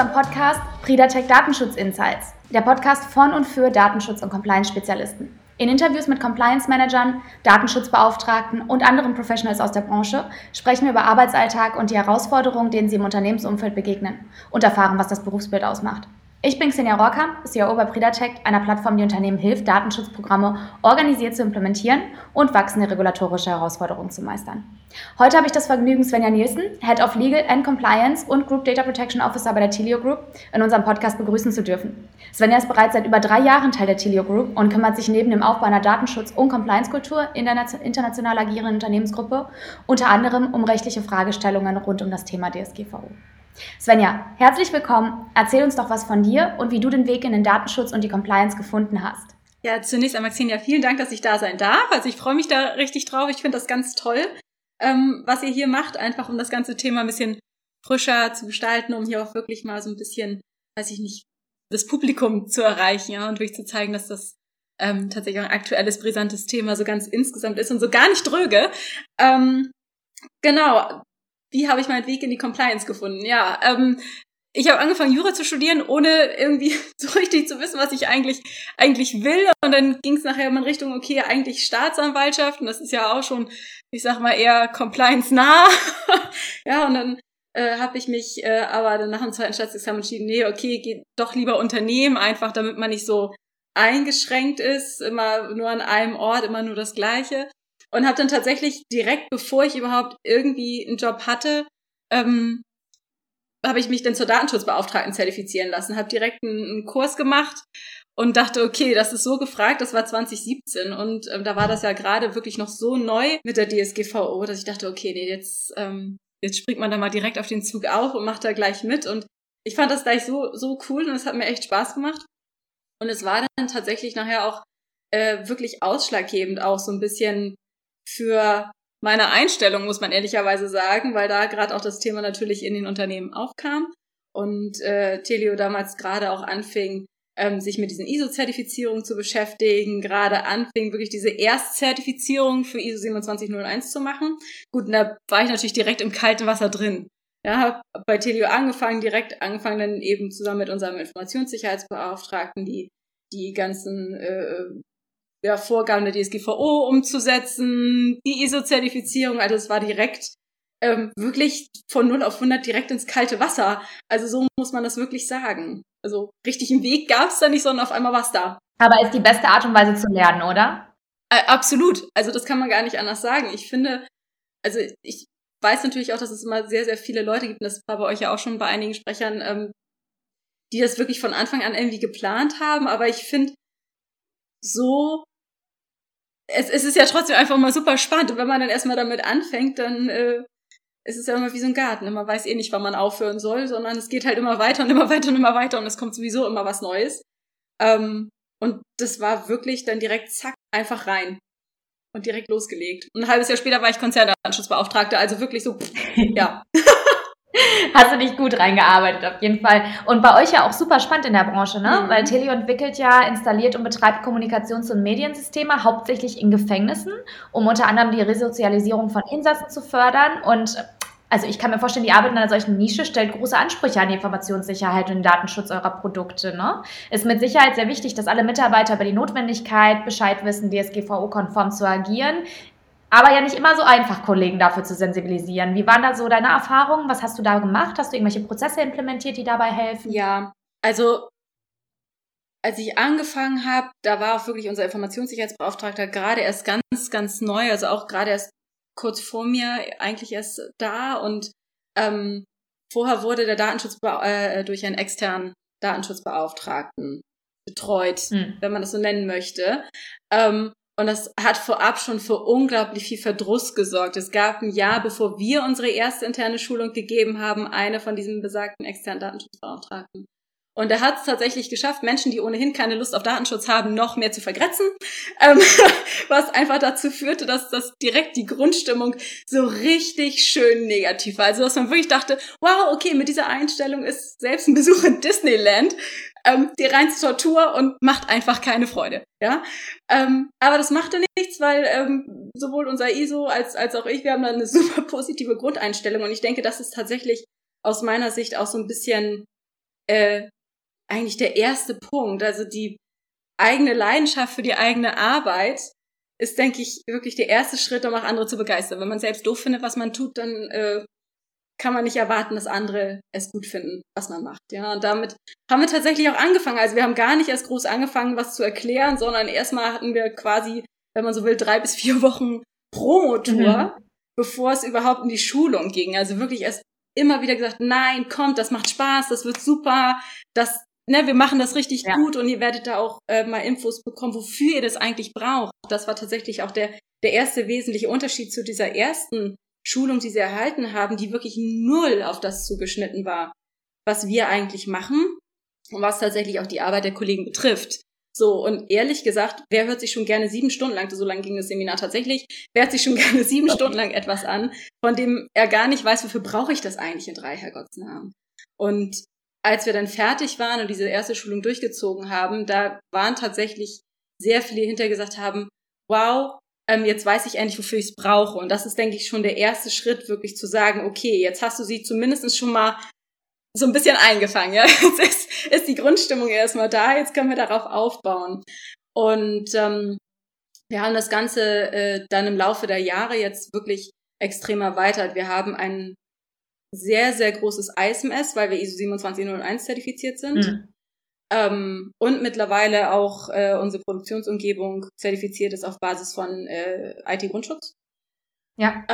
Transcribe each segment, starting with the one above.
unserem Podcast Prida Tech Datenschutz Insights, der Podcast von und für Datenschutz- und Compliance-Spezialisten. In Interviews mit Compliance-Managern, Datenschutzbeauftragten und anderen Professionals aus der Branche sprechen wir über Arbeitsalltag und die Herausforderungen, denen sie im Unternehmensumfeld begegnen und erfahren, was das Berufsbild ausmacht. Ich bin Xenia Rohrkamp, CEO bei Prida Tech, einer Plattform, die Unternehmen hilft, Datenschutzprogramme organisiert zu implementieren und wachsende regulatorische Herausforderungen zu meistern. Heute habe ich das Vergnügen, Svenja Nielsen, Head of Legal and Compliance und Group Data Protection Officer bei der Telio Group, in unserem Podcast begrüßen zu dürfen. Svenja ist bereits seit über 3 Jahren Teil der Telio Group und kümmert sich neben dem Aufbau einer Datenschutz- und Compliance-Kultur in der international agierenden Unternehmensgruppe unter anderem um rechtliche Fragestellungen rund um das Thema DSGVO. Svenja, herzlich willkommen. Erzähl uns doch was von dir und wie du den Weg in den Datenschutz und die Compliance gefunden hast. Ja, zunächst einmal, Xenia, vielen Dank, dass ich da sein darf. Also ich freue mich da richtig drauf. Ich finde das ganz toll, was ihr hier macht, einfach um das ganze Thema ein bisschen frischer zu gestalten, um hier auch wirklich mal so ein bisschen, das Publikum zu erreichen, ja, und durchzuzeigen, dass das tatsächlich ein aktuelles, brisantes Thema so ganz insgesamt ist und so gar nicht dröge. Genau. Wie habe ich meinen Weg in die Compliance gefunden? Ja, ich habe angefangen, Jura zu studieren, ohne irgendwie so richtig zu wissen, was ich eigentlich will. Und dann ging es nachher in Richtung, okay, eigentlich Staatsanwaltschaft. Und das ist ja auch schon, ich sag mal, eher Compliance-nah. Ja, und dann habe ich mich aber dann nach dem zweiten Staatsexamen entschieden, nee, okay, geht doch lieber Unternehmen, einfach damit man nicht so eingeschränkt ist, immer nur an einem Ort, immer nur das Gleiche. Und habe dann tatsächlich direkt, bevor ich überhaupt irgendwie einen Job hatte, habe ich mich dann zur Datenschutzbeauftragten zertifizieren lassen. Habe direkt einen Kurs gemacht und dachte, okay, das ist so gefragt. Das war 2017 und da war das ja gerade wirklich noch so neu mit der DSGVO, dass ich dachte, okay, nee, jetzt springt man da mal direkt auf den Zug auf und macht da gleich mit. Und ich fand das gleich so cool und es hat mir echt Spaß gemacht. Und es war dann tatsächlich nachher auch wirklich ausschlaggebend auch so ein bisschen für meine Einstellung, muss man ehrlicherweise sagen, weil da gerade auch das Thema natürlich in den Unternehmen aufkam und Telio damals gerade auch anfing, sich mit diesen ISO-Zertifizierungen zu beschäftigen, gerade anfing, wirklich diese Erstzertifizierung für ISO 27001 zu machen. Gut, und da war ich natürlich direkt im kalten Wasser drin. Ja, habe bei Telio direkt angefangen, dann eben zusammen mit unserem Informationssicherheitsbeauftragten die ganzen Vorgaben der DSGVO umzusetzen, die ISO-Zertifizierung, also es war direkt wirklich von 0 auf 100 direkt ins kalte Wasser. Also so muss man das wirklich sagen. Also richtig einen Weg gab es da nicht, sondern auf einmal war es da. Aber ist die beste Art und Weise zu lernen, oder? Absolut. Also das kann man gar nicht anders sagen. Ich finde, also ich weiß natürlich auch, dass es immer sehr, sehr viele Leute gibt, und das war bei euch ja auch schon bei einigen Sprechern, die das wirklich von Anfang an irgendwie geplant haben, aber ich finde, es ist ja trotzdem einfach mal super spannend, und wenn man dann erstmal damit anfängt, dann ist es ja immer wie so ein Garten, man weiß eh nicht, wann man aufhören soll, sondern es geht halt immer weiter und immer weiter und immer weiter und es kommt sowieso immer was Neues, und das war wirklich dann direkt zack, einfach rein und direkt losgelegt, und ein halbes Jahr später war ich Konzerndatenschutzbeauftragte, also wirklich so, ja. Hast du dich gut reingearbeitet, auf jeden Fall. Und bei euch ja auch super spannend in der Branche, ne? Mhm. Weil Telio entwickelt ja, installiert und betreibt Kommunikations- und Mediensysteme, hauptsächlich in Gefängnissen, um unter anderem die Resozialisierung von Insassen zu fördern. Und also ich kann mir vorstellen, die Arbeit in einer solchen Nische stellt große Ansprüche an die Informationssicherheit und den Datenschutz eurer Produkte, ne? Ist mit Sicherheit sehr wichtig, dass alle Mitarbeiter über die Notwendigkeit Bescheid wissen, DSGVO-konform zu agieren. Aber ja nicht immer so einfach, Kollegen dafür zu sensibilisieren. Wie waren da so deine Erfahrungen? Was hast du da gemacht? Hast du irgendwelche Prozesse implementiert, die dabei helfen? Ja, also als ich angefangen habe, da war auch wirklich unser Informationssicherheitsbeauftragter gerade erst ganz, ganz neu, also auch gerade erst kurz vor mir eigentlich erst da. Und vorher wurde der Datenschutz durch einen externen Datenschutzbeauftragten betreut, wenn man das so nennen möchte. Und das hat vorab schon für unglaublich viel Verdruss gesorgt. Es gab ein Jahr, bevor wir unsere erste interne Schulung gegeben haben, eine von diesen besagten externen Datenschutzbeauftragten. Und er hat es tatsächlich geschafft, Menschen, die ohnehin keine Lust auf Datenschutz haben, noch mehr zu vergrätzen. Was einfach dazu führte, dass das direkt die Grundstimmung so richtig schön negativ war. Also dass man wirklich dachte, wow, okay, mit dieser Einstellung ist selbst ein Besuch in Disneyland die reinste Tortur und macht einfach keine Freude, ja. Aber das machte nichts, weil sowohl unser ISO als auch ich, wir haben da eine super positive Grundeinstellung, und ich denke, das ist tatsächlich aus meiner Sicht auch so ein bisschen eigentlich der erste Punkt. Also die eigene Leidenschaft für die eigene Arbeit ist, denke ich, wirklich der erste Schritt, um auch andere zu begeistern. Wenn man selbst doof findet, was man tut, dann kann man nicht erwarten, dass andere es gut finden, was man macht. Ja, und damit haben wir tatsächlich auch angefangen. Also wir haben gar nicht erst groß angefangen, was zu erklären, sondern erstmal hatten wir quasi, wenn man so will, 3 bis 4 Wochen Promotour, bevor es überhaupt in die Schulung ging. Also wirklich erst immer wieder gesagt, nein, kommt, das macht Spaß, das wird super, das, ne, wir machen das richtig gut und ihr werdet da auch mal Infos bekommen, wofür ihr das eigentlich braucht. Das war tatsächlich auch der erste wesentliche Unterschied zu dieser ersten Schulung, die sie erhalten haben, die wirklich null auf das zugeschnitten war, was wir eigentlich machen und was tatsächlich auch die Arbeit der Kollegen betrifft. So, und ehrlich gesagt, wer hört sich schon gerne 7 Stunden lang, so lang ging das Seminar tatsächlich, wer hört sich schon gerne 7 Stunden lang etwas an, von dem er gar nicht weiß, wofür brauche ich das eigentlich in 3, Herrgott's Namen. Und als wir dann fertig waren und diese erste Schulung durchgezogen haben, da waren tatsächlich sehr viele hinterher gesagt haben, wow, jetzt weiß ich endlich, wofür ich es brauche. Und das ist, denke ich, schon der erste Schritt, wirklich zu sagen, okay, jetzt hast du sie zumindest schon mal so ein bisschen eingefangen, ja. Jetzt ist die Grundstimmung erstmal da, jetzt können wir darauf aufbauen. Und wir haben das Ganze dann im Laufe der Jahre jetzt wirklich extrem erweitert. Wir haben ein sehr, sehr großes ISMS, weil wir ISO 27001 zertifiziert sind. Mhm. Und mittlerweile auch unsere Produktionsumgebung zertifiziert ist auf Basis von IT-Grundschutz. Ja.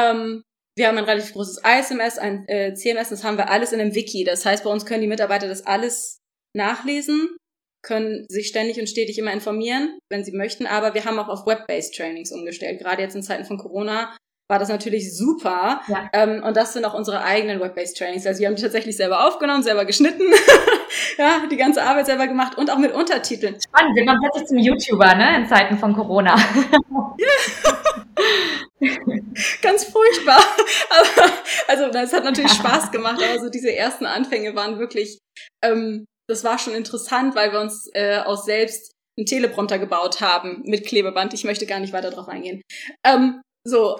Wir haben ein relativ großes ISMS, ein CMS, das haben wir alles in einem Wiki. Das heißt, bei uns können die Mitarbeiter das alles nachlesen, können sich ständig und stetig immer informieren, wenn sie möchten. Aber wir haben auch auf Web-based Trainings umgestellt. Gerade jetzt in Zeiten von Corona war das natürlich super. Ja. Und das sind auch unsere eigenen Web-based Trainings. Also wir haben die tatsächlich selber aufgenommen, selber geschnitten, ja, die ganze Arbeit selber gemacht und auch mit Untertiteln. Spannend, wir waren plötzlich zum YouTuber, ne, in Zeiten von Corona. Ganz furchtbar. Aber, also es hat natürlich Spaß gemacht, aber so diese ersten Anfänge waren wirklich, das war schon interessant, weil wir uns auch selbst einen Teleprompter gebaut haben mit Klebeband. Ich möchte gar nicht weiter drauf eingehen. So,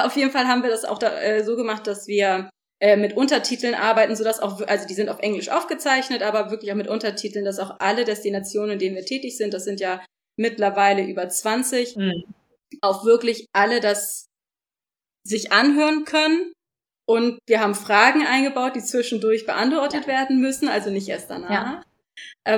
auf jeden Fall haben wir das auch da, so gemacht, dass wir mit Untertiteln arbeiten, sodass auch, also die sind auf Englisch aufgezeichnet, aber wirklich auch mit Untertiteln, dass auch alle Destinationen, in denen wir tätig sind, das sind ja mittlerweile über 20, auch wirklich alle das sich anhören können. Und wir haben Fragen eingebaut, die zwischendurch beantwortet werden müssen, also nicht erst danach,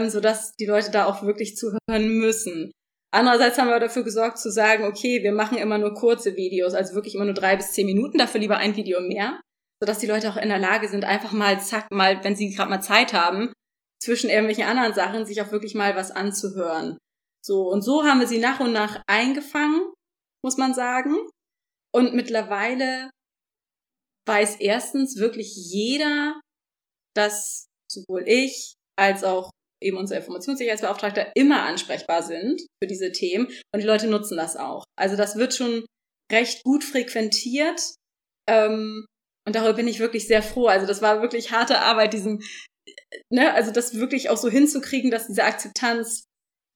sodass die Leute da auch wirklich zuhören müssen. Andererseits haben wir dafür gesorgt zu sagen, okay, wir machen immer nur kurze Videos, also wirklich immer nur 3 bis 10 Minuten, dafür lieber ein Video mehr, sodass die Leute auch in der Lage sind, einfach mal, zack, mal, wenn sie gerade mal Zeit haben, zwischen irgendwelchen anderen Sachen sich auch wirklich mal was anzuhören. So, und so haben wir sie nach und nach eingefangen, muss man sagen. Und mittlerweile weiß erstens wirklich jeder, dass sowohl ich als auch eben unser Informationssicherheitsbeauftragter immer ansprechbar sind für diese Themen und die Leute nutzen das auch. Also das wird schon recht gut frequentiert und darüber bin ich wirklich sehr froh. Also das war wirklich harte Arbeit, diesen, ne, also das wirklich auch so hinzukriegen, dass diese Akzeptanz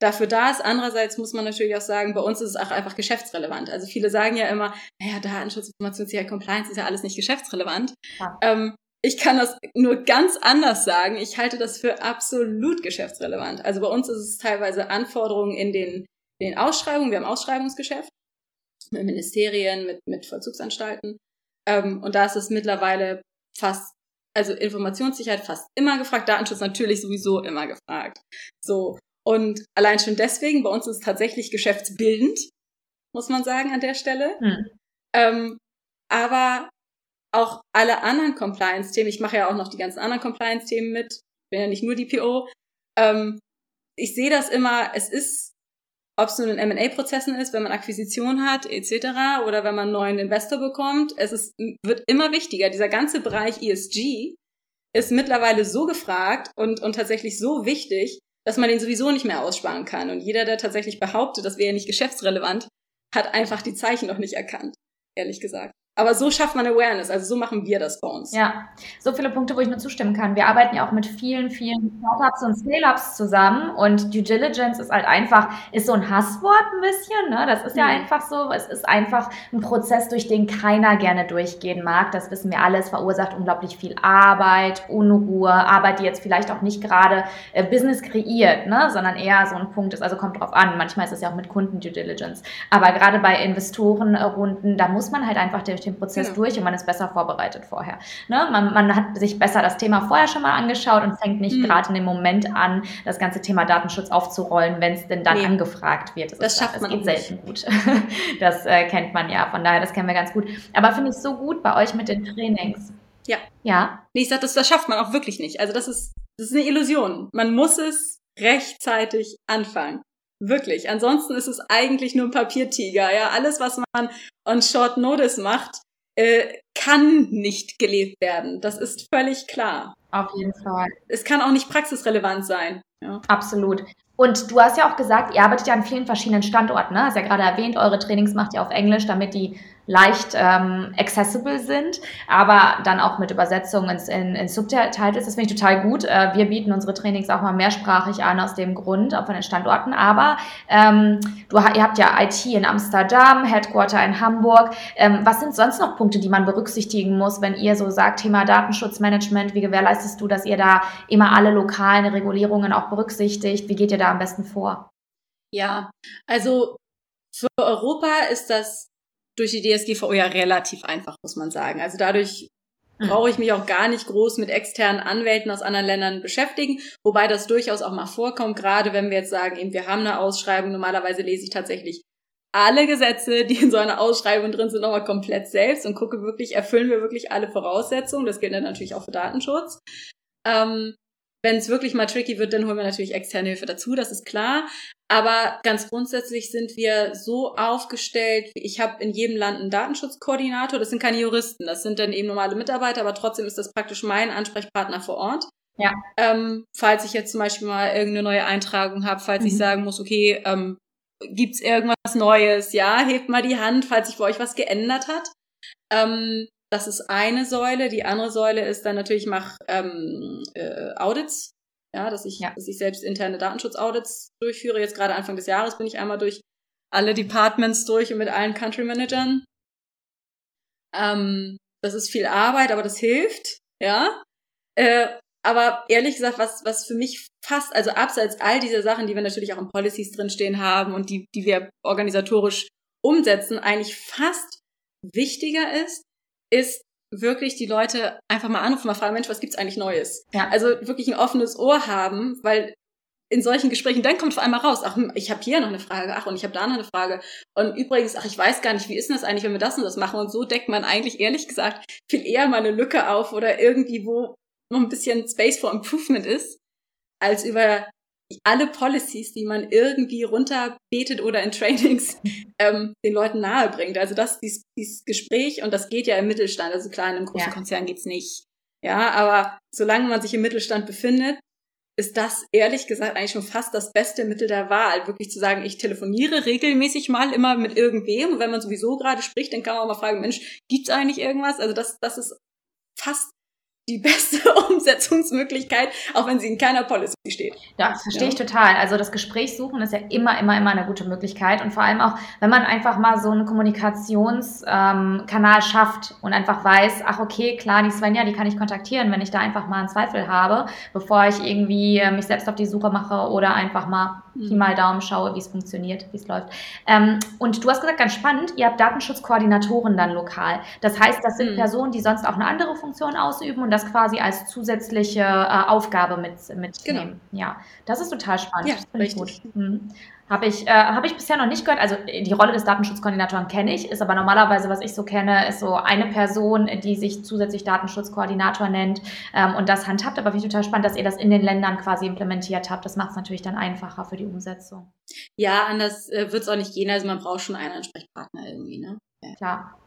dafür da ist. Andererseits muss man natürlich auch sagen, bei uns ist es auch einfach geschäftsrelevant. Also viele sagen ja immer, naja, Datenschutz, Informationssicherheit, Compliance ist ja alles nicht geschäftsrelevant. Ja. Ich kann das nur ganz anders sagen. Ich halte das für absolut geschäftsrelevant. Also bei uns ist es teilweise Anforderungen in den Ausschreibungen. Wir haben Ausschreibungsgeschäft mit Ministerien, mit Vollzugsanstalten. Und da ist es mittlerweile fast, also Informationssicherheit fast immer gefragt, Datenschutz natürlich sowieso immer gefragt. So. Und allein schon deswegen, bei uns ist es tatsächlich geschäftsbildend, muss man sagen an der Stelle. Hm. Aber auch alle anderen Compliance-Themen, ich mache ja auch noch die ganzen anderen Compliance-Themen mit, bin ja nicht nur DPO, ich sehe das immer, es ist, ob es nun in M&A-Prozessen ist, wenn man Akquisition hat, etc., oder wenn man einen neuen Investor bekommt, wird immer wichtiger. Dieser ganze Bereich ESG ist mittlerweile so gefragt und tatsächlich so wichtig, dass man den sowieso nicht mehr aussparen kann. Und jeder, der tatsächlich behauptet, das wäre ja nicht geschäftsrelevant, hat einfach die Zeichen noch nicht erkannt, ehrlich gesagt. Aber so schafft man Awareness, also so machen wir das bei uns. Ja, so viele Punkte, wo ich nur zustimmen kann. Wir arbeiten ja auch mit vielen, vielen Startups und Scale-Ups zusammen und Due Diligence ist halt einfach, ist so ein Hasswort ein bisschen, ne? Das ist ja einfach so, es ist einfach ein Prozess, durch den keiner gerne durchgehen mag. Das wissen wir alle, es verursacht unglaublich viel Arbeit, Unruhe, Arbeit, die jetzt vielleicht auch nicht gerade Business kreiert, ne? Sondern eher so ein Punkt ist, also kommt drauf an, manchmal ist es ja auch mit Kunden Due Diligence. Aber gerade bei Investorenrunden, da muss man halt einfach den Prozess durch und man ist besser vorbereitet vorher. Ne? Man hat sich besser das Thema vorher schon mal angeschaut und fängt nicht gerade in dem Moment an, das ganze Thema Datenschutz aufzurollen, wenn es denn dann angefragt wird. Das schafft man nicht. Das geht selten gut. Das kennt man ja, von daher, das kennen wir ganz gut. Aber finde ich so gut bei euch mit den Trainings. Ja. Nee, ich sag, das schafft man auch wirklich nicht. Also das ist eine Illusion. Man muss es rechtzeitig anfangen. Wirklich. Ansonsten ist es eigentlich nur ein Papiertiger. Ja, alles, was man on short notice macht, kann nicht gelebt werden. Das ist völlig klar. Auf jeden Fall. Es kann auch nicht praxisrelevant sein. Ja. Absolut. Und du hast ja auch gesagt, ihr arbeitet ja an vielen verschiedenen Standorten, ne? Hast ja gerade erwähnt, eure Trainings macht ihr auf Englisch, damit die leicht accessible sind, aber dann auch mit Übersetzung in Subtitles. Das finde ich total gut. Wir bieten unsere Trainings auch mal mehrsprachig an aus dem Grund, auch von den Standorten. Aber ihr habt ja IT in Amsterdam, Headquarter in Hamburg. Was sind sonst noch Punkte, die man berücksichtigen muss, wenn ihr so sagt, Thema Datenschutzmanagement, wie gewährleistest du, dass ihr da immer alle lokalen Regulierungen auch berücksichtigt? Wie geht ihr da am besten vor? Ja, also für Europa ist das durch die DSGVO ja relativ einfach, muss man sagen. Also dadurch brauche ich mich auch gar nicht groß mit externen Anwälten aus anderen Ländern beschäftigen, wobei das durchaus auch mal vorkommt, gerade wenn wir jetzt sagen, eben wir haben eine Ausschreibung, normalerweise lese ich tatsächlich alle Gesetze, die in so einer Ausschreibung drin sind, nochmal komplett selbst und gucke wirklich, erfüllen wir wirklich alle Voraussetzungen, das gilt dann natürlich auch für Datenschutz. Wenn es wirklich mal tricky wird, dann holen wir natürlich externe Hilfe dazu, das ist klar. Aber ganz grundsätzlich sind wir so aufgestellt, ich habe in jedem Land einen Datenschutzkoordinator, das sind keine Juristen, das sind dann eben normale Mitarbeiter, aber trotzdem ist das praktisch mein Ansprechpartner vor Ort. Ja. Falls ich jetzt zum Beispiel mal irgendeine neue Eintragung habe, falls ich sagen muss, okay, gibt's irgendwas Neues? Ja, hebt mal die Hand, falls sich bei euch was geändert hat. Das ist eine Säule. Die andere Säule ist dann natürlich, ich mache Audits, dass ich selbst interne Datenschutzaudits durchführe. Jetzt gerade Anfang des Jahres bin ich einmal durch alle Departments durch und mit allen Country Managern. Das ist viel Arbeit, aber das hilft. Ja. Aber ehrlich gesagt, was für mich fast, also abseits all dieser Sachen, die wir natürlich auch in Policies drinstehen haben und die wir organisatorisch umsetzen, eigentlich fast wichtiger ist wirklich die Leute einfach mal anrufen, mal fragen, Mensch, was gibt's eigentlich Neues? Ja. Also wirklich ein offenes Ohr haben, weil in solchen Gesprächen, dann kommt vor allem mal raus, ach, ich habe hier noch eine Frage, ach, und ich habe da noch eine Frage. Und übrigens, ach, ich weiß gar nicht, wie ist denn das eigentlich, wenn wir das und das machen? Und so deckt man eigentlich, ehrlich gesagt, viel eher mal eine Lücke auf oder irgendwie, wo noch ein bisschen Space for Improvement ist, als über alle Policies, die man irgendwie runterbetet oder in Trainings den Leuten nahe bringt. Also das dieses Gespräch, und das geht ja im Mittelstand, also klar, in einem großen Konzern geht's nicht. Ja, aber solange man sich im Mittelstand befindet, ist das ehrlich gesagt eigentlich schon fast das beste Mittel der Wahl, wirklich zu sagen, ich telefoniere regelmäßig mal immer mit irgendwem, und wenn man sowieso gerade spricht, dann kann man auch mal fragen, Mensch, gibt's eigentlich irgendwas? Also das ist fast die beste Umsetzungsmöglichkeit, auch wenn sie in keiner Policy steht. Ja, das verstehe ich total. Also das Gespräch suchen ist ja immer, immer, immer eine gute Möglichkeit, und vor allem auch, wenn man einfach mal so einen Kommunikationskanal schafft und einfach weiß, ach okay, klar, die Svenja, die kann ich kontaktieren, wenn ich da einfach mal einen Zweifel habe, bevor ich irgendwie mich selbst auf die Suche mache oder einfach mal Pi mal Daumen schaue, wie es funktioniert, wie es läuft. Und du hast gesagt, ganz spannend, ihr habt Datenschutzkoordinatoren dann lokal. Das heißt, das sind Personen, die sonst auch eine andere Funktion ausüben und das quasi als zusätzliche Aufgabe mitnehmen. Genau. Ja, das ist total spannend. Ja, das finde ich gut. Habe ich bisher noch nicht gehört. Also die Rolle des Datenschutzkoordinatoren kenne ich, ist aber normalerweise, was ich so kenne, ist so eine Person, die sich zusätzlich Datenschutzkoordinator nennt und das handhabt. Aber finde ich total spannend, dass ihr das in den Ländern quasi implementiert habt. Das macht es natürlich dann einfacher für die Umsetzung. Ja, anders wird es auch nicht gehen. Also man braucht schon einen Ansprechpartner irgendwie, ne? Klar.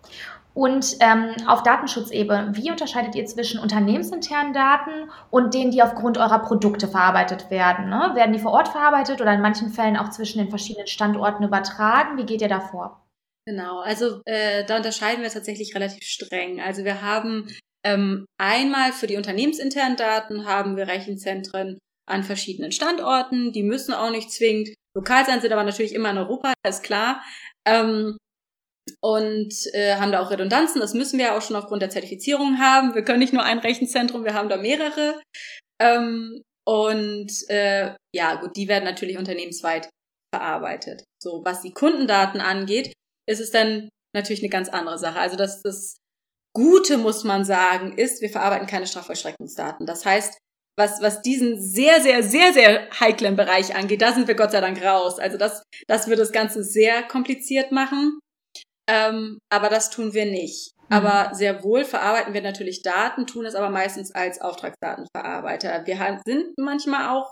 Und auf Datenschutzebene, wie unterscheidet ihr zwischen unternehmensinternen Daten und denen, die aufgrund eurer Produkte verarbeitet werden? Ne? Werden die vor Ort verarbeitet oder in manchen Fällen auch zwischen den verschiedenen Standorten übertragen? Wie geht ihr da vor? Genau, also da unterscheiden wir tatsächlich relativ streng. Also wir haben einmal für die unternehmensinternen Daten haben wir Rechenzentren an verschiedenen Standorten. Die müssen auch nicht zwingend lokal sein, sind aber natürlich immer in Europa, ist klar. Und haben da auch Redundanzen. Das müssen wir auch schon aufgrund der Zertifizierung haben. Wir können nicht nur ein Rechenzentrum, wir haben da mehrere. Die werden natürlich unternehmensweit verarbeitet. So, was die Kundendaten angeht, ist es dann natürlich eine ganz andere Sache. Also das Gute, muss man sagen, ist, wir verarbeiten keine Strafvollstreckungsdaten. Das heißt, was diesen sehr, sehr, sehr, sehr heiklen Bereich angeht, da sind wir Gott sei Dank raus. Also das würde das Ganze sehr kompliziert machen. Aber das tun wir nicht. Mhm. Aber sehr wohl verarbeiten wir natürlich Daten, tun es aber meistens als Auftragsdatenverarbeiter. Wir sind manchmal auch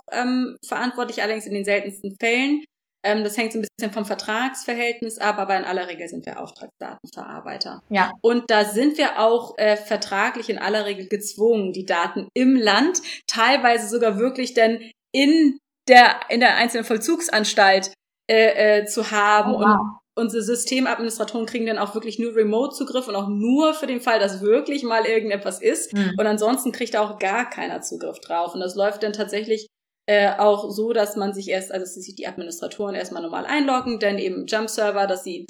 verantwortlich, allerdings in den seltensten Fällen. Das hängt so ein bisschen vom Vertragsverhältnis ab, aber in aller Regel sind wir Auftragsdatenverarbeiter. Ja. Und da sind wir auch vertraglich in aller Regel gezwungen, die Daten im Land, teilweise sogar wirklich dann in der einzelnen Vollzugsanstalt zu haben. Oh, wow. Und unsere Systemadministratoren kriegen dann auch wirklich nur Remote-Zugriff und auch nur für den Fall, dass wirklich mal irgendetwas ist. Mhm. Und ansonsten kriegt auch gar keiner Zugriff drauf. Und das läuft dann tatsächlich auch so, dass man sich dass sich die Administratoren erstmal normal einloggen, dann eben Jump-Server, dass sie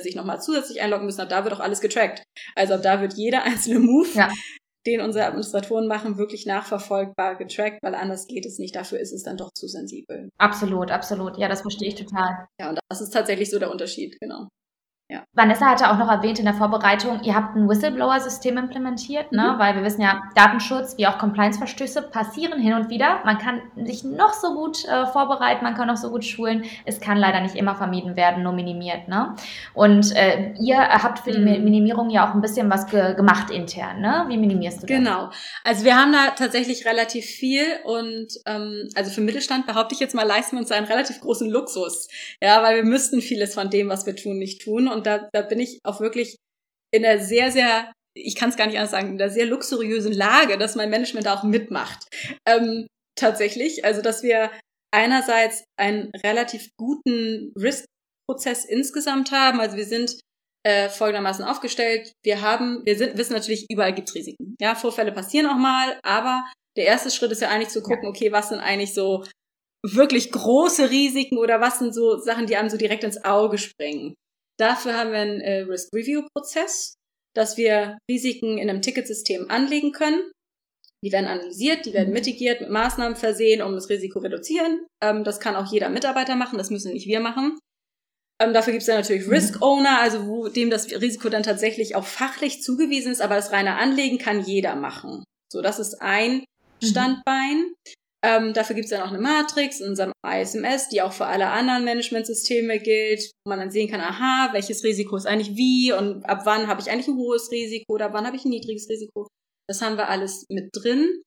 sich nochmal zusätzlich einloggen müssen. Ab da wird auch alles getrackt. Also ab da wird jeder einzelne Move, den unsere Administratoren machen, wirklich nachverfolgbar getrackt, weil anders geht es nicht. Dafür ist es dann doch zu sensibel. Absolut, absolut. Ja, das verstehe ich total. Ja, und das ist tatsächlich so der Unterschied, genau. Ja. Vanessa hatte auch noch erwähnt in der Vorbereitung, ihr habt ein Whistleblower-System implementiert, ne? Weil wir wissen ja, Datenschutz wie auch Compliance-Verstöße passieren hin und wieder. Man kann sich noch so gut vorbereiten, man kann noch so gut schulen. Es kann leider nicht immer vermieden werden, nur minimiert. Ne? Und ihr habt für die Minimierung ja auch ein bisschen was gemacht intern. Ne? Wie minimierst du das? Genau. Also wir haben da tatsächlich relativ viel und also für Mittelstand, behaupte ich jetzt mal, leisten wir uns einen relativ großen Luxus. Ja, weil wir müssten vieles von dem, was wir tun, nicht tun. Und da bin ich auch wirklich in einer sehr, sehr, ich kann es gar nicht anders sagen, in einer sehr luxuriösen Lage, dass mein Management da auch mitmacht. Tatsächlich, also dass wir einerseits einen relativ guten Risk-Prozess insgesamt haben. Also wir sind folgendermaßen aufgestellt. Wir wissen natürlich, überall gibt es Risiken. Ja, Vorfälle passieren auch mal, aber der erste Schritt ist ja eigentlich zu gucken, okay, was sind eigentlich so wirklich große Risiken oder was sind so Sachen, die einem so direkt ins Auge springen. Dafür haben wir einen Risk-Review-Prozess, dass wir Risiken in einem Ticketsystem anlegen können. Die werden analysiert, die werden mitigiert, mit Maßnahmen versehen, um das Risiko reduzieren. Das kann auch jeder Mitarbeiter machen, das müssen nicht wir machen. Dafür gibt es dann natürlich Risk-Owner, also wo dem das Risiko dann tatsächlich auch fachlich zugewiesen ist, aber das reine Anlegen kann jeder machen. So, das ist ein Standbein. Dafür gibt es dann auch eine Matrix in unserem ISMS, die auch für alle anderen Managementsysteme gilt, wo man dann sehen kann, aha, welches Risiko ist eigentlich wie und ab wann habe ich eigentlich ein hohes Risiko oder ab wann habe ich ein niedriges Risiko. Das haben wir alles mit drin.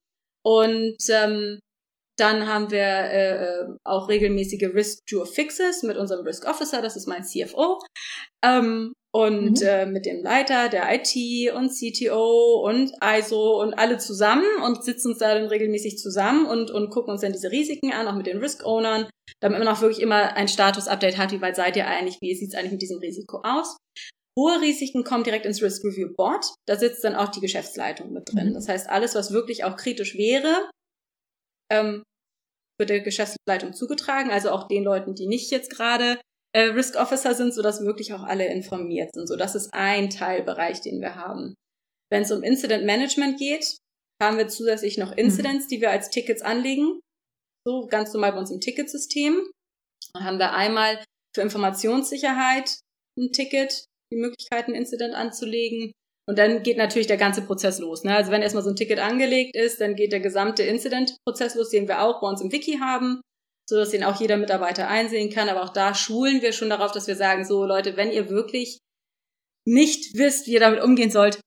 Und dann haben wir auch regelmäßige Risk-Jur-Fixes mit unserem Risk-Officer, das ist mein CFO, und mit dem Leiter der IT und CTO und ISO und alle zusammen und sitzen uns da dann regelmäßig zusammen und gucken uns dann diese Risiken an, auch mit den Risk-Ownern, damit man auch wirklich immer ein Status-Update hat, wie weit seid ihr eigentlich, wie sieht es eigentlich mit diesem Risiko aus. Hohe Risiken kommen direkt ins Risk-Review-Board, da sitzt dann auch die Geschäftsleitung mit drin. Das heißt, alles, was wirklich auch kritisch wäre, wird der Geschäftsleitung zugetragen, also auch den Leuten, die nicht jetzt gerade Risk Officer sind, sodass wirklich auch alle informiert sind. So, das ist ein Teilbereich, den wir haben. Wenn es um Incident Management geht, haben wir zusätzlich noch Incidents, die wir als Tickets anlegen. So ganz normal bei uns im Ticketsystem. Dann haben wir einmal für Informationssicherheit ein Ticket, die Möglichkeit, ein Incident anzulegen. Und dann geht natürlich der ganze Prozess los. Ne? Also wenn erstmal so ein Ticket angelegt ist, dann geht der gesamte Incident-Prozess los, den wir auch bei uns im Wiki haben, sodass den auch jeder Mitarbeiter einsehen kann. Aber auch da schulen wir schon darauf, dass wir sagen, so Leute, wenn ihr wirklich nicht wisst, wie ihr damit umgehen sollt,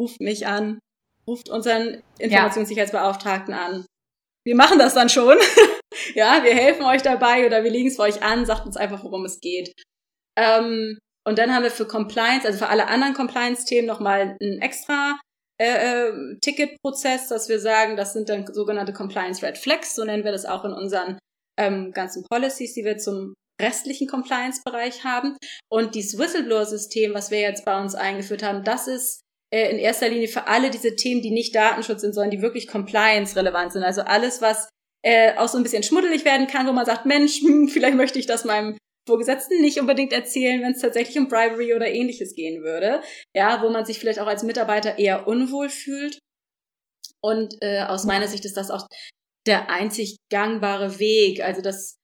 ruft mich an, ruft unseren Informationssicherheitsbeauftragten an. Wir machen das dann schon. Ja, wir helfen euch dabei oder wir legen es für euch an, sagt uns einfach, worum es geht. Und dann haben wir für Compliance, also für alle anderen Compliance-Themen nochmal einen extra Ticketprozess, dass wir sagen, das sind dann sogenannte Compliance Red Flags, so nennen wir das auch in unseren ganzen Policies, die wir zum restlichen Compliance-Bereich haben. Und dieses Whistleblower-System, was wir jetzt bei uns eingeführt haben, das ist in erster Linie für alle diese Themen, die nicht Datenschutz sind, sondern die wirklich Compliance-relevant sind. Also alles, was auch so ein bisschen schmuddelig werden kann, wo man sagt, Mensch, vielleicht möchte ich das meinem Vorgesetzten nicht unbedingt erzählen, wenn es tatsächlich um Bribery oder Ähnliches gehen würde. Ja, wo man sich vielleicht auch als Mitarbeiter eher unwohl fühlt. Und aus meiner Sicht ist das auch der einzig gangbare Weg. Also das,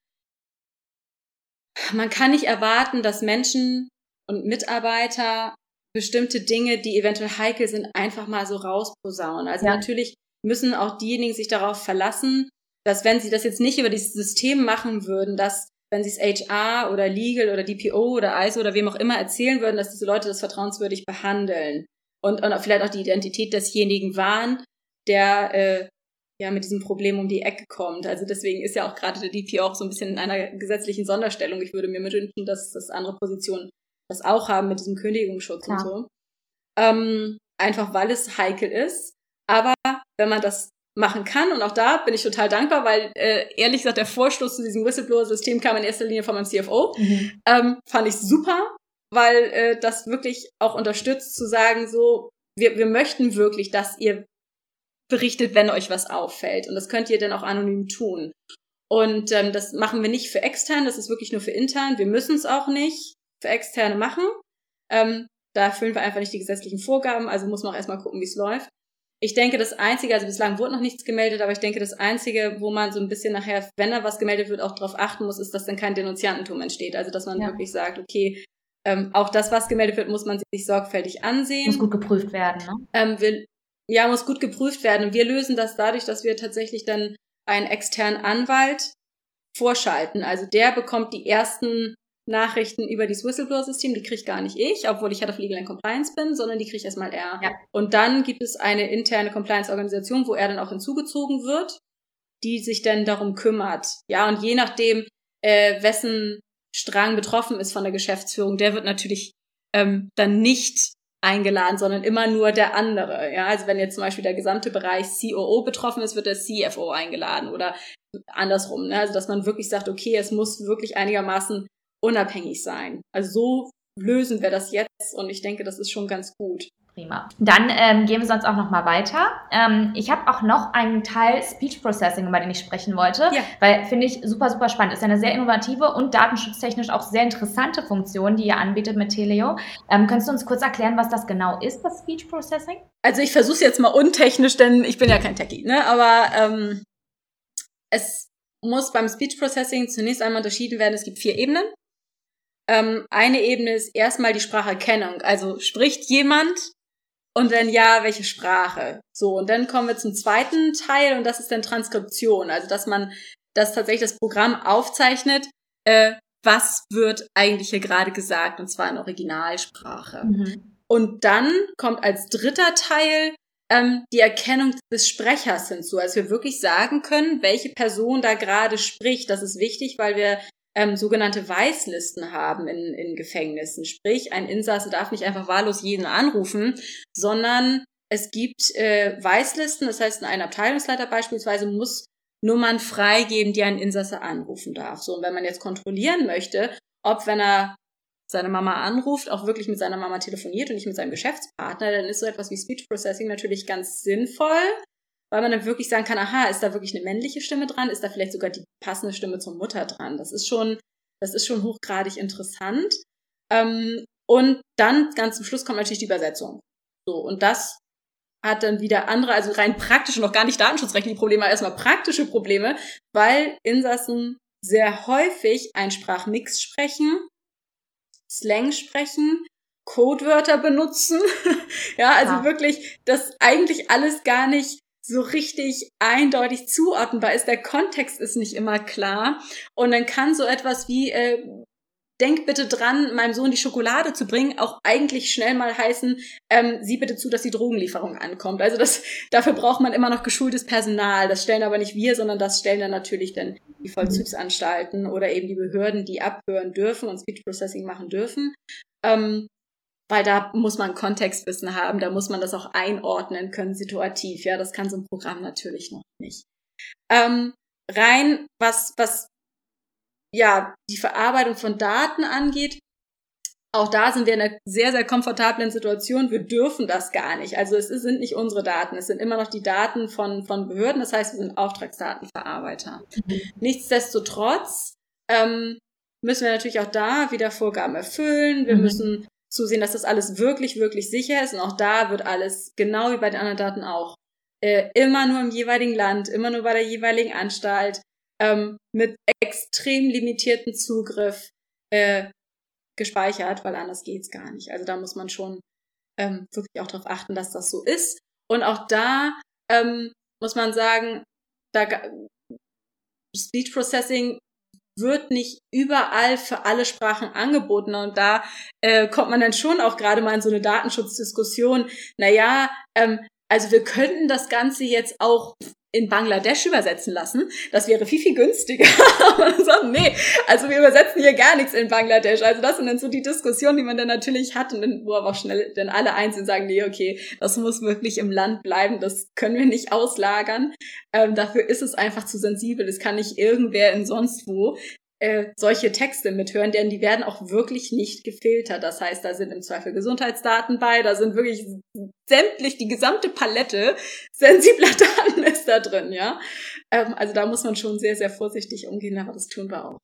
man kann nicht erwarten, dass Menschen und Mitarbeiter bestimmte Dinge, die eventuell heikel sind, einfach mal so rausposaunen. Also natürlich müssen auch diejenigen sich darauf verlassen, dass wenn sie das jetzt nicht über dieses System machen würden, dass wenn sie es HR oder Legal oder DPO oder ISO oder wem auch immer erzählen würden, dass diese Leute das vertrauenswürdig behandeln und auch vielleicht auch die Identität desjenigen wahren, der mit diesem Problem um die Ecke kommt. Also deswegen ist ja auch gerade der DPO auch so ein bisschen in einer gesetzlichen Sonderstellung. Ich würde mir wünschen, dass andere Positionen das auch haben mit diesem Kündigungsschutz und so. Einfach weil es heikel ist. Aber wenn man das machen kann, und auch da bin ich total dankbar, weil ehrlich gesagt der Vorstoß zu diesem Whistleblower-System kam in erster Linie von meinem CFO. Fand ich super, weil das wirklich auch unterstützt zu sagen, so wir möchten wirklich, dass ihr berichtet, wenn euch was auffällt. Und das könnt ihr dann auch anonym tun. Und das machen wir nicht für extern, das ist wirklich nur für intern. Wir müssen es auch nicht für externe machen. Da erfüllen wir einfach nicht die gesetzlichen Vorgaben, also muss man auch erstmal gucken, wie es läuft. Ich denke, das Einzige, also bislang wurde noch nichts gemeldet, aber ich denke, das Einzige, wo man so ein bisschen nachher, wenn da was gemeldet wird, auch darauf achten muss, ist, dass dann kein Denunziantentum entsteht. Also, dass man wirklich sagt, okay, auch das, was gemeldet wird, muss man sich sorgfältig ansehen. Muss gut geprüft werden, ne? Muss gut geprüft werden. Und wir lösen das dadurch, dass wir tatsächlich dann einen externen Anwalt vorschalten. Also, der bekommt die ersten Nachrichten über dieses Whistleblower-System, die kriege gar nicht ich, obwohl ich Head of Legal and Compliance bin, sondern die kriege erstmal er. Ja. Und dann gibt es eine interne Compliance-Organisation, wo er dann auch hinzugezogen wird, die sich dann darum kümmert. Ja, und je nachdem, wessen Strang betroffen ist von der Geschäftsführung, der wird natürlich dann nicht eingeladen, sondern immer nur der andere. Ja, also wenn jetzt zum Beispiel der gesamte Bereich COO betroffen ist, wird der CFO eingeladen oder andersrum. Ne? Also dass man wirklich sagt, okay, es muss wirklich einigermaßen unabhängig sein. Also so lösen wir das jetzt und ich denke, das ist schon ganz gut. Prima. Dann gehen wir sonst auch nochmal weiter. Ich habe auch noch einen Teil Speech Processing, über den ich sprechen wollte, weil finde ich super, super spannend. Ist eine sehr innovative und datenschutztechnisch auch sehr interessante Funktion, die ihr anbietet mit Telio. Könntest du uns kurz erklären, was das genau ist, das Speech Processing? Also ich versuche es jetzt mal untechnisch, denn ich bin ja kein Techie, ne? Aber es muss beim Speech Processing zunächst einmal unterschieden werden. Es gibt 4 Ebenen. Eine Ebene ist erstmal die Spracherkennung. Also spricht jemand und wenn ja, welche Sprache? So, und dann kommen wir zum zweiten Teil und das ist dann Transkription. Also dass tatsächlich das Programm aufzeichnet, was wird eigentlich hier gerade gesagt und zwar in Originalsprache. Mhm. Und dann kommt als dritter Teil die Erkennung des Sprechers hinzu. Also wir wirklich sagen können, welche Person da gerade spricht. Das ist wichtig, weil wir sogenannte Weißlisten haben in Gefängnissen. Sprich, ein Insasse darf nicht einfach wahllos jeden anrufen, sondern es gibt Weißlisten, das heißt, ein Abteilungsleiter beispielsweise muss Nummern freigeben, die ein Insasse anrufen darf. So, und wenn man jetzt kontrollieren möchte, ob, wenn er seine Mama anruft, auch wirklich mit seiner Mama telefoniert und nicht mit seinem Geschäftspartner, dann ist so etwas wie Speech Processing natürlich ganz sinnvoll, weil man dann wirklich sagen kann, aha, ist da wirklich eine männliche Stimme dran? Ist da vielleicht sogar die passende Stimme zur Mutter dran? Das ist schon hochgradig interessant. Und dann ganz zum Schluss kommt natürlich die Übersetzung. So, und das hat dann wieder andere, also rein praktische, noch gar nicht datenschutzrechtliche Probleme, aber erstmal praktische Probleme, weil Insassen sehr häufig einen Sprachmix sprechen, Slang sprechen, Codewörter benutzen. Wirklich, das eigentlich alles gar nicht so richtig eindeutig zuordnenbar ist. Der Kontext ist nicht immer klar. Und dann kann so etwas wie denk bitte dran, meinem Sohn die Schokolade zu bringen, auch eigentlich schnell mal heißen, sieh bitte zu, dass die Drogenlieferung ankommt. Also dafür braucht man immer noch geschultes Personal. Das stellen aber nicht wir, sondern das stellen dann natürlich dann die Vollzugsanstalten oder eben die Behörden, die abhören dürfen und Speech Processing machen dürfen. Weil da muss man Kontextwissen haben, da muss man das auch einordnen können, situativ. Ja, das kann so ein Programm natürlich noch nicht. Rein, was ja, die Verarbeitung von Daten angeht, auch da sind wir in einer sehr, sehr komfortablen Situation. Wir dürfen das gar nicht. Also es sind nicht unsere Daten. Es sind immer noch die Daten von Behörden. Das heißt, wir sind Auftragsdatenverarbeiter. Mhm. Nichtsdestotrotz müssen wir natürlich auch da wieder Vorgaben erfüllen. Wir müssen zusehen, dass das alles wirklich, wirklich sicher ist. Und auch da wird alles, genau wie bei den anderen Daten auch, immer nur im jeweiligen Land, immer nur bei der jeweiligen Anstalt, mit extrem limitierten Zugriff gespeichert, weil anders geht's gar nicht. Also da muss man schon wirklich auch darauf achten, dass das so ist. Und auch da muss man sagen, da Speech Processing wird nicht überall für alle Sprachen angeboten. Und da kommt man dann schon auch gerade mal in so eine Datenschutzdiskussion. Naja, also wir könnten das Ganze jetzt auch in Bangladesch übersetzen lassen. Das wäre viel, viel günstiger. Aber dann sagen, nee, also wir übersetzen hier gar nichts in Bangladesch. Also das sind dann so die Diskussionen, die man dann natürlich hat und dann, wo aber auch schnell dann alle einzeln sagen, nee, okay, das muss wirklich im Land bleiben, das können wir nicht auslagern. Dafür ist es einfach zu sensibel. Es kann nicht irgendwer in sonst wo solche Texte mithören, denn die werden auch wirklich nicht gefiltert. Das heißt, da sind im Zweifel Gesundheitsdaten bei, da sind wirklich sämtlich die gesamte Palette sensibler Daten ist da drin, ja. Also da muss man schon sehr, sehr vorsichtig umgehen, aber das tun wir auch.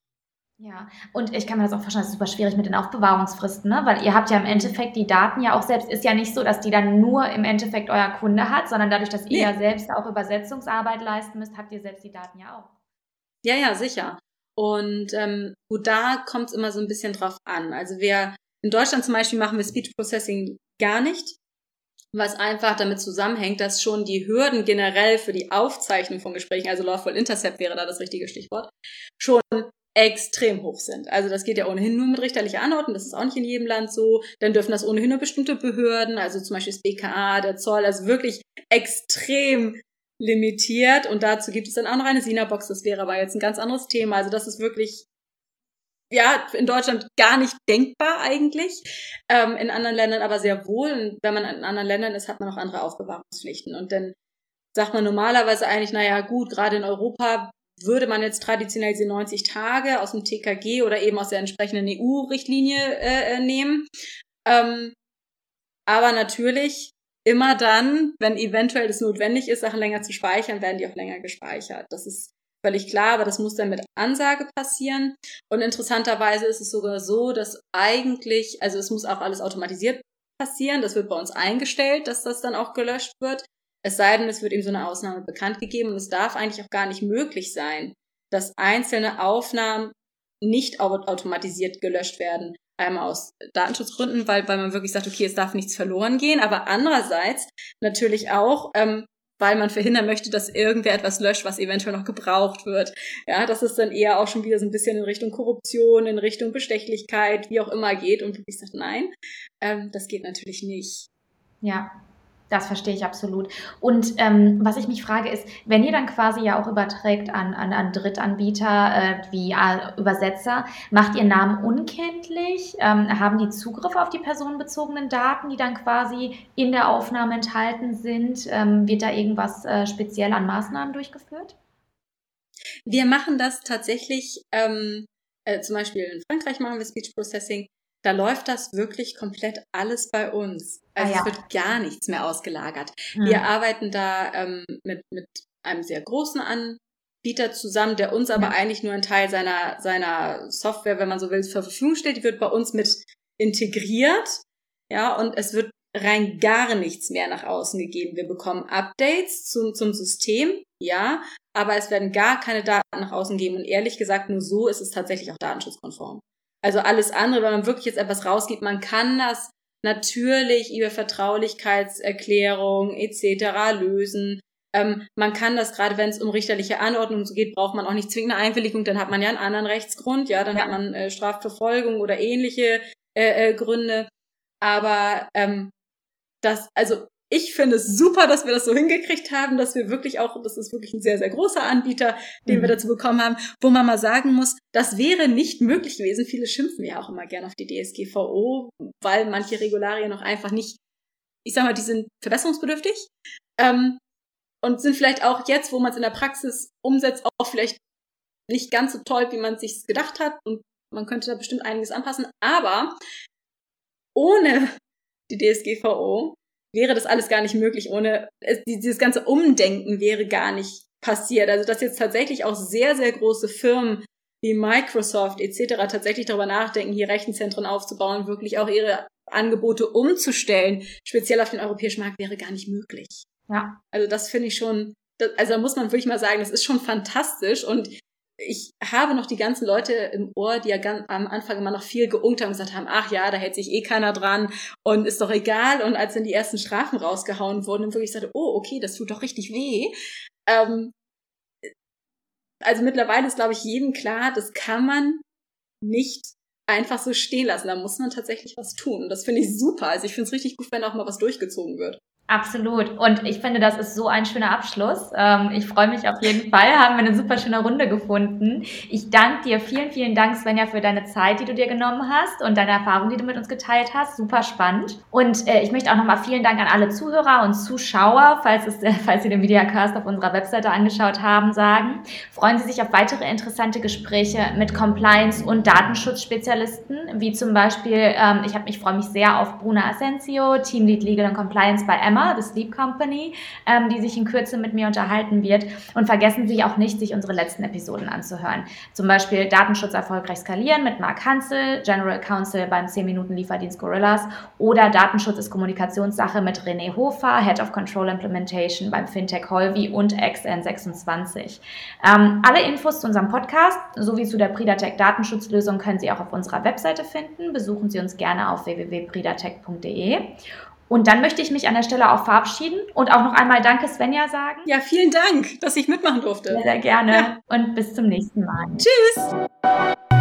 Ja, und ich kann mir das auch vorstellen, das ist super schwierig mit den Aufbewahrungsfristen, ne? Weil ihr habt ja im Endeffekt die Daten ja auch selbst, ist ja nicht so, dass die dann nur im Endeffekt euer Kunde hat, sondern dadurch, dass ihr ja selbst auch Übersetzungsarbeit leisten müsst, habt ihr selbst die Daten ja auch. Ja, ja, sicher. Und gut, da kommt es immer so ein bisschen drauf an. Also wir in Deutschland zum Beispiel machen wir Speech Processing gar nicht, was einfach damit zusammenhängt, dass schon die Hürden generell für die Aufzeichnung von Gesprächen, also Lawful Intercept wäre da das richtige Stichwort, schon extrem hoch sind. Also das geht ja ohnehin nur mit richterlicher Anordnung, das ist auch nicht in jedem Land so. Dann dürfen das ohnehin nur bestimmte Behörden, also zum Beispiel das BKA, der Zoll, also wirklich extrem limitiert, und dazu gibt es dann auch noch eine SINA-Box, das wäre aber jetzt ein ganz anderes Thema. Also das ist wirklich, ja, in Deutschland gar nicht denkbar eigentlich, in anderen Ländern aber sehr wohl, und wenn man in anderen Ländern ist, hat man auch andere Aufbewahrungspflichten, und dann sagt man normalerweise eigentlich, naja gut, gerade in Europa würde man jetzt traditionell diese 90 Tage aus dem TKG oder eben aus der entsprechenden EU-Richtlinie nehmen, aber natürlich immer dann, wenn eventuell es notwendig ist, Sachen länger zu speichern, werden die auch länger gespeichert. Das ist völlig klar, aber das muss dann mit Ansage passieren. Und interessanterweise ist es sogar so, dass eigentlich, also es muss auch alles automatisiert passieren. Das wird bei uns eingestellt, dass das dann auch gelöscht wird. Es sei denn, es wird eben so eine Ausnahme bekannt gegeben. Und es darf eigentlich auch gar nicht möglich sein, dass einzelne Aufnahmen nicht automatisiert gelöscht werden. Einmal aus Datenschutzgründen, weil man wirklich sagt, okay, es darf nichts verloren gehen, aber andererseits natürlich auch, weil man verhindern möchte, dass irgendwer etwas löscht, was eventuell noch gebraucht wird. Ja, dass es dann eher auch schon wieder so ein bisschen in Richtung Korruption, in Richtung Bestechlichkeit, wie auch immer geht, und wirklich sagt, nein, das geht natürlich nicht. Ja. Das verstehe ich absolut. Und was ich mich frage ist, wenn ihr dann quasi ja auch überträgt an Drittanbieter wie Übersetzer, macht ihr Namen unkenntlich? Haben die Zugriff auf die personenbezogenen Daten, die dann quasi in der Aufnahme enthalten sind? Wird da irgendwas speziell an Maßnahmen durchgeführt? Wir machen das tatsächlich, zum Beispiel in Frankreich machen wir Speech Processing. Da läuft das wirklich komplett alles bei uns. Also es wird gar nichts mehr ausgelagert. Mhm. Wir arbeiten da mit einem sehr großen Anbieter zusammen, der uns aber eigentlich nur einen Teil seiner Software, wenn man so will, zur Verfügung stellt. Die wird bei uns mit integriert. Ja, und es wird rein gar nichts mehr nach außen gegeben. Wir bekommen Updates zum System, ja, aber es werden gar keine Daten nach außen gegeben. Und ehrlich gesagt, nur so ist es tatsächlich auch datenschutzkonform. Also alles andere, wenn man wirklich jetzt etwas rausgibt, man kann das natürlich über Vertraulichkeitserklärung etc. lösen. Man kann das, gerade wenn es um richterliche Anordnung geht, braucht man auch nicht zwingende Einwilligung, dann hat man ja einen anderen Rechtsgrund, ja, dann hat man Strafverfolgung oder ähnliche Gründe. Aber ich finde es super, dass wir das so hingekriegt haben, dass wir wirklich auch, das ist wirklich ein sehr, sehr großer Anbieter, den wir dazu bekommen haben, wo man mal sagen muss, das wäre nicht möglich gewesen. Viele schimpfen ja auch immer gerne auf die DSGVO, weil manche Regularien noch einfach nicht, ich sag mal, die sind verbesserungsbedürftig, und sind vielleicht auch jetzt, wo man es in der Praxis umsetzt, auch vielleicht nicht ganz so toll, wie man es sich gedacht hat, und man könnte da bestimmt einiges anpassen, aber ohne die DSGVO wäre das alles gar nicht möglich, dieses ganze Umdenken wäre gar nicht passiert. Also dass jetzt tatsächlich auch sehr, sehr große Firmen wie Microsoft etc. tatsächlich darüber nachdenken, hier Rechenzentren aufzubauen, wirklich auch ihre Angebote umzustellen, speziell auf den europäischen Markt, wäre gar nicht möglich. Ja. Also das finde ich schon, da muss man wirklich mal sagen, das ist schon fantastisch, und ich habe noch die ganzen Leute im Ohr, die ja ganz am Anfang immer noch viel geunkt haben und gesagt haben, ach ja, da hält sich eh keiner dran und ist doch egal. Und als dann die ersten Strafen rausgehauen wurden und wirklich sagte, oh, okay, das tut doch richtig weh. Also mittlerweile ist, glaube ich, jedem klar, das kann man nicht einfach so stehen lassen. Da muss man tatsächlich was tun. Und das finde ich super. Also ich finde es richtig gut, wenn auch mal was durchgezogen wird. Absolut. Und ich finde, das ist so ein schöner Abschluss. Ich freue mich auf jeden Fall. Haben wir eine super schöne Runde gefunden. Ich danke dir. Vielen, vielen Dank, Svenja, für deine Zeit, die du dir genommen hast, und deine Erfahrungen, die du mit uns geteilt hast. Super spannend. Und ich möchte auch nochmal vielen Dank an alle Zuhörer und Zuschauer, falls Sie den Videocast auf unserer Webseite angeschaut haben, sagen. Freuen Sie sich auf weitere interessante Gespräche mit Compliance- und Datenschutzspezialisten, wie zum Beispiel, ich freue mich sehr auf Bruna Asensio, Teamlead Legal and Compliance bei Emma, The Sleep Company, die sich in Kürze mit mir unterhalten wird. Und vergessen Sie auch nicht, sich unsere letzten Episoden anzuhören. Zum Beispiel Datenschutz erfolgreich skalieren mit Mark Hansel, General Counsel beim 10-Minuten-Lieferdienst Gorillas, oder Datenschutz ist Kommunikationssache mit René Hofer, Head of Control Implementation beim Fintech Holvi und N26. Alle Infos zu unserem Podcast sowie zu der Prida Tech Datenschutzlösung können Sie auch auf unserer Webseite finden. Besuchen Sie uns gerne auf www.pridatech.de. Und dann möchte ich mich an der Stelle auch verabschieden und auch noch einmal Danke, Svenja, sagen. Ja, vielen Dank, dass ich mitmachen durfte. Sehr, sehr gerne. Ja. Und bis zum nächsten Mal. Tschüss.